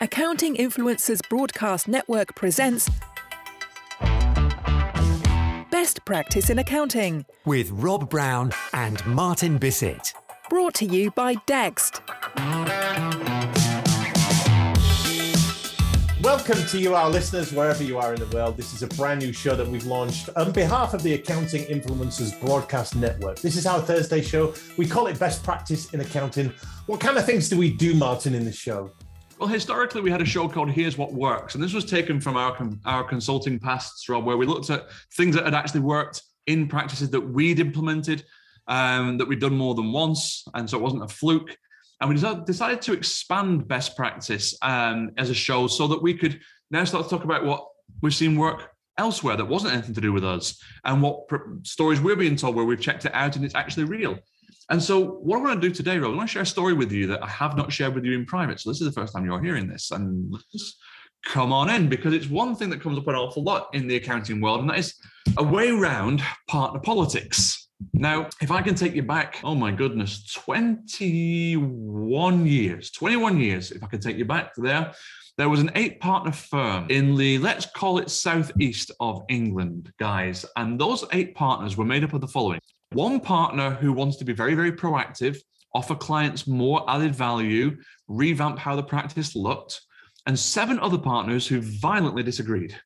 Accounting Influencers Broadcast Network presents Best Practice in Accounting with Rob Brown and Martin Bissett. Brought to you by Dext. Welcome to you, our listeners, wherever you are in the world. This is a brand new show that we've launched on behalf of the Accounting Influencers Broadcast Network. This is our Thursday show. We call it Best Practice in Accounting. What kind of things do we do, Martin, in this show? Well, historically, we had a show called Here's What Works. And this was taken from our consulting pasts, Rob, where we looked at things that had actually worked in practices that we'd implemented, that we'd done more than once. And so it wasn't a fluke. And we decided to expand best practice as a show so that we could now start to talk about what we've seen work elsewhere that wasn't anything to do with us and what stories we're being told where we've checked it out and it's actually real. And so what I want to do today, Rob, I want to share a story with you that I have not shared with you in private. So this is the first time you're hearing this. And let's come on in, because it's one thing that comes up an awful lot in the accounting world, and that is a way round partner politics. Now, if I can take you back, oh my goodness, 21 years, if I can take you back to there was an 8-partner firm in the, let's call it southeast of England, guys. And those 8 partners were made up of the following. 1 partner who wants to be very, very proactive, offer clients more added value, revamp how the practice looked. And 7 other partners who violently disagreed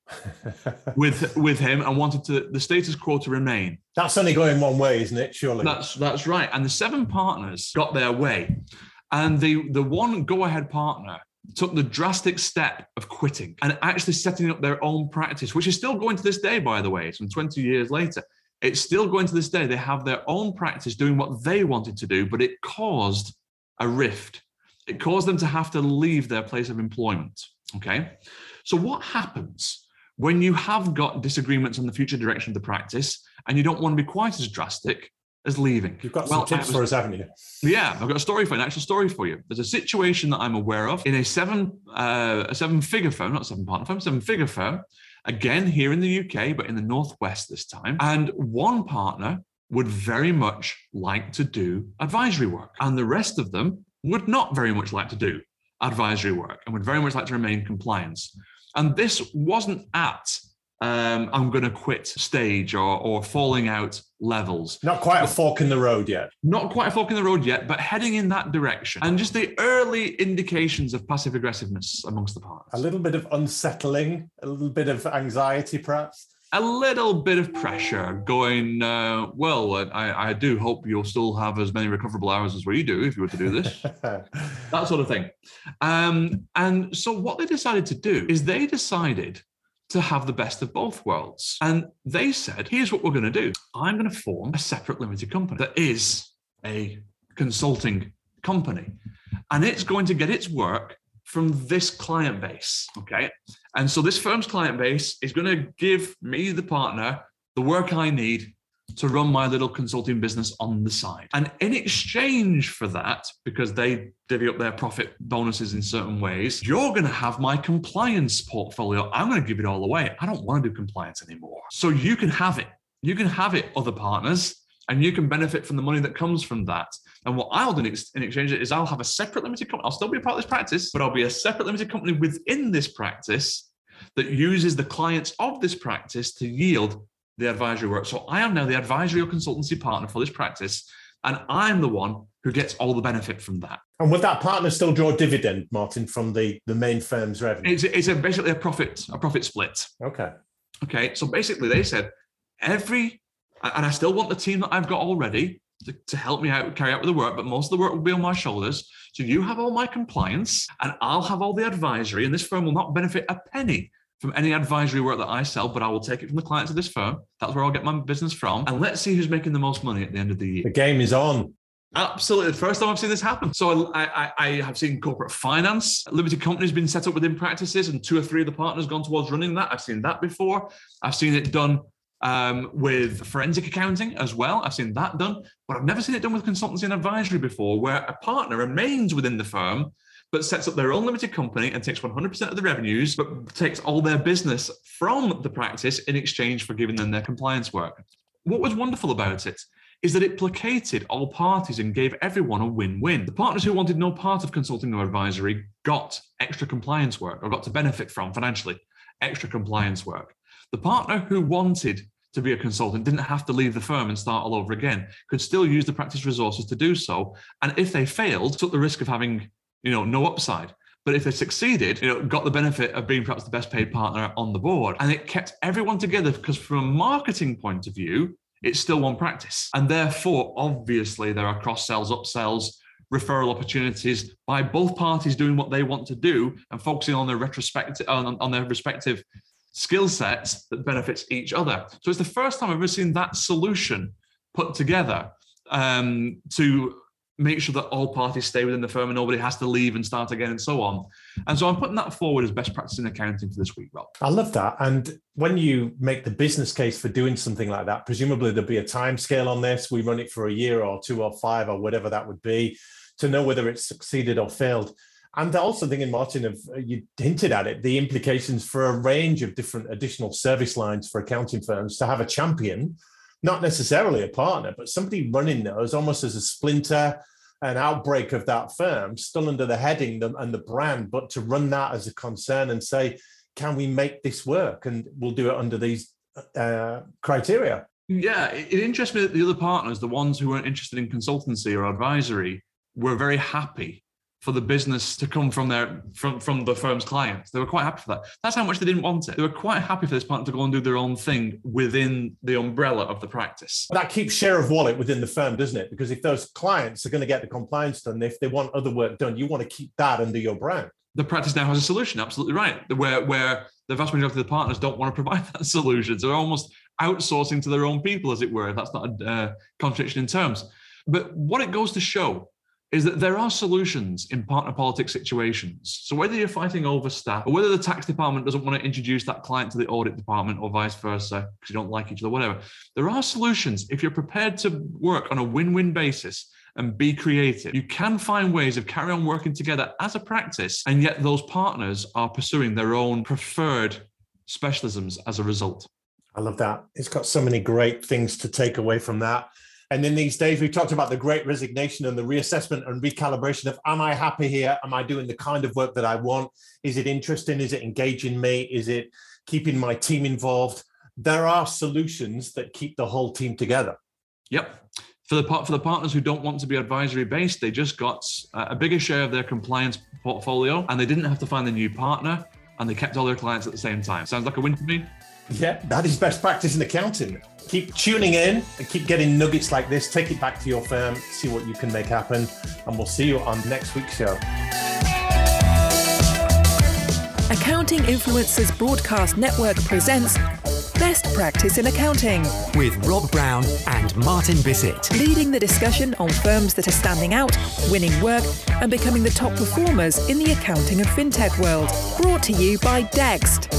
with him and wanted the status quo to remain. That's only going one way, isn't it? Surely. That's right. And the 7 partners got their way. And the one go-ahead partner took the drastic step of quitting and actually setting up their own practice, which is still going to this day, by the way, some 20 years later. It's still going to this day. They have their own practice doing what they wanted to do, but it caused a rift. It caused them to have to leave their place of employment, okay? So what happens when you have got disagreements on the future direction of the practice and you don't want to be quite as drastic as leaving? You've got some tips for us, haven't you? Yeah, I've got a story for you, an actual story for you. There's a situation that I'm aware of in a seven-figure firm, again, here in the UK, but in the Northwest this time. And 1 partner would very much like to do advisory work, and the rest of them would not very much like to do advisory work and would very much like to remain compliance. And this wasn't at I'm going to quit stage or falling out levels. Not quite a fork in the road yet. Not quite a fork in the road yet, but heading in that direction. And just the early indications of passive aggressiveness amongst the partners. A little bit of unsettling, a little bit of anxiety perhaps. A little bit of pressure going, I do hope you'll still have as many recoverable hours as we do if you were to do this, that sort of thing. And so what they decided to do is they decided to have the best of both worlds. And they said, here's what we're going to do. I'm going to form a separate limited company that is a consulting company, and it's going to get its work from this client base, okay? And so this firm's client base is going to give me, the partner, the work I need to run my little consulting business on the side. And in exchange for that, because they divvy up their profit bonuses in certain ways, you're going to have my compliance portfolio. I'm going to give it all away. I don't want to do compliance anymore. So you can have it. You can have it, other partners, and you can benefit from the money that comes from that. And what I'll do in exchange is I'll have a separate limited company. I'll still be a part of this practice, but I'll be a separate limited company within this practice that uses the clients of this practice to yield the advisory work. So I am now the advisory or consultancy partner for this practice, and I'm the one who gets all the benefit from that. And would that partner still draw dividend, Martin, from the main firm's revenue? It's basically a profit split. Okay. So basically they said and I still want the team that I've got already to help me out, carry out with the work, but most of the work will be on my shoulders. So you have all my compliance and I'll have all the advisory, and this firm will not benefit a penny from any advisory work that I sell, but I will take it from the clients of this firm. That's where I'll get my business from. And let's see who's making the most money at the end of the year. The game is on. Absolutely. The first time I've seen this happen. So I have seen corporate finance, limited companies being set up within practices and two or three of the partners gone towards running that. I've seen that before. I've seen it done with forensic accounting as well. I've seen that done, but I've never seen it done with consultancy and advisory before, where a partner remains within the firm but sets up their own limited company and takes 100% of the revenues, but takes all their business from the practice in exchange for giving them their compliance work. What was wonderful about it is that it placated all parties and gave everyone a win-win. The partners who wanted no part of consulting or advisory got extra compliance work or got to benefit from financially extra compliance work. The partner who wanted to be a consultant didn't have to leave the firm and start all over again, could still use the practice resources to do so. And if they failed, took the risk of having, no upside. But if they succeeded, got the benefit of being perhaps the best paid partner on the board. And it kept everyone together because from a marketing point of view, it's still one practice. And therefore, obviously, there are cross-sells, upsells, referral opportunities by both parties doing what they want to do and focusing on their respective skill sets that benefits each other. So it's the first time I've ever seen that solution put together to make sure that all parties stay within the firm and nobody has to leave and start again and so on. And so I'm putting that forward as best practice in accounting for this week, Rob. I love that. And when you make the business case for doing something like that, presumably there'll be a time scale on this. We run it for a year or two or five or whatever that would be to know whether it's succeeded or failed. And also thinking, Martin, you hinted at it, the implications for a range of different additional service lines for accounting firms to have a champion, not necessarily a partner, but somebody running those almost as a splinter, an outbreak of that firm, still under the heading and the brand, but to run that as a concern and say, can we make this work? And we'll do it under these criteria. Yeah, it interests me that the other partners, the ones who weren't interested in consultancy or advisory, were very happy for the business to come from the firm's clients. They were quite happy for that. That's how much they didn't want it. They were quite happy for this partner to go and do their own thing within the umbrella of the practice. That keeps share of wallet within the firm, doesn't it? Because if those clients are going to get the compliance done, if they want other work done, you want to keep that under your brand. The practice now has a solution, absolutely right, where the vast majority of the partners don't want to provide that solution. So they're almost outsourcing to their own people, as it were, if that's not a contradiction in terms. But what it goes to show is that there are solutions in partner politics situations. So whether you're fighting over staff or whether the tax department doesn't want to introduce that client to the audit department or vice versa because you don't like each other, whatever, there are solutions. If you're prepared to work on a win-win basis and be creative, you can find ways of carry on working together as a practice, and yet those partners are pursuing their own preferred specialisms as a result. I love that. It's got so many great things to take away from that. And in these days, we've talked about the great resignation and the reassessment and recalibration of, am I happy here? Am I doing the kind of work that I want? Is it interesting? Is it engaging me? Is it keeping my team involved? There are solutions that keep the whole team together. Yep. For the partners who don't want to be advisory based, they just got a bigger share of their compliance portfolio and they didn't have to find a new partner and they kept all their clients at the same time. Sounds like a win to me. Yeah, that is best practice in accounting. Keep tuning in and keep getting nuggets like this. Take it back to your firm, see what you can make happen, and we'll see you on next week's show. Accounting Influencers Broadcast Network presents Best Practice in Accounting with Rob Brown and Martin Bissett, leading the discussion on firms that are standing out, winning work, and becoming the top performers in the accounting and fintech world. Brought to you by Dext.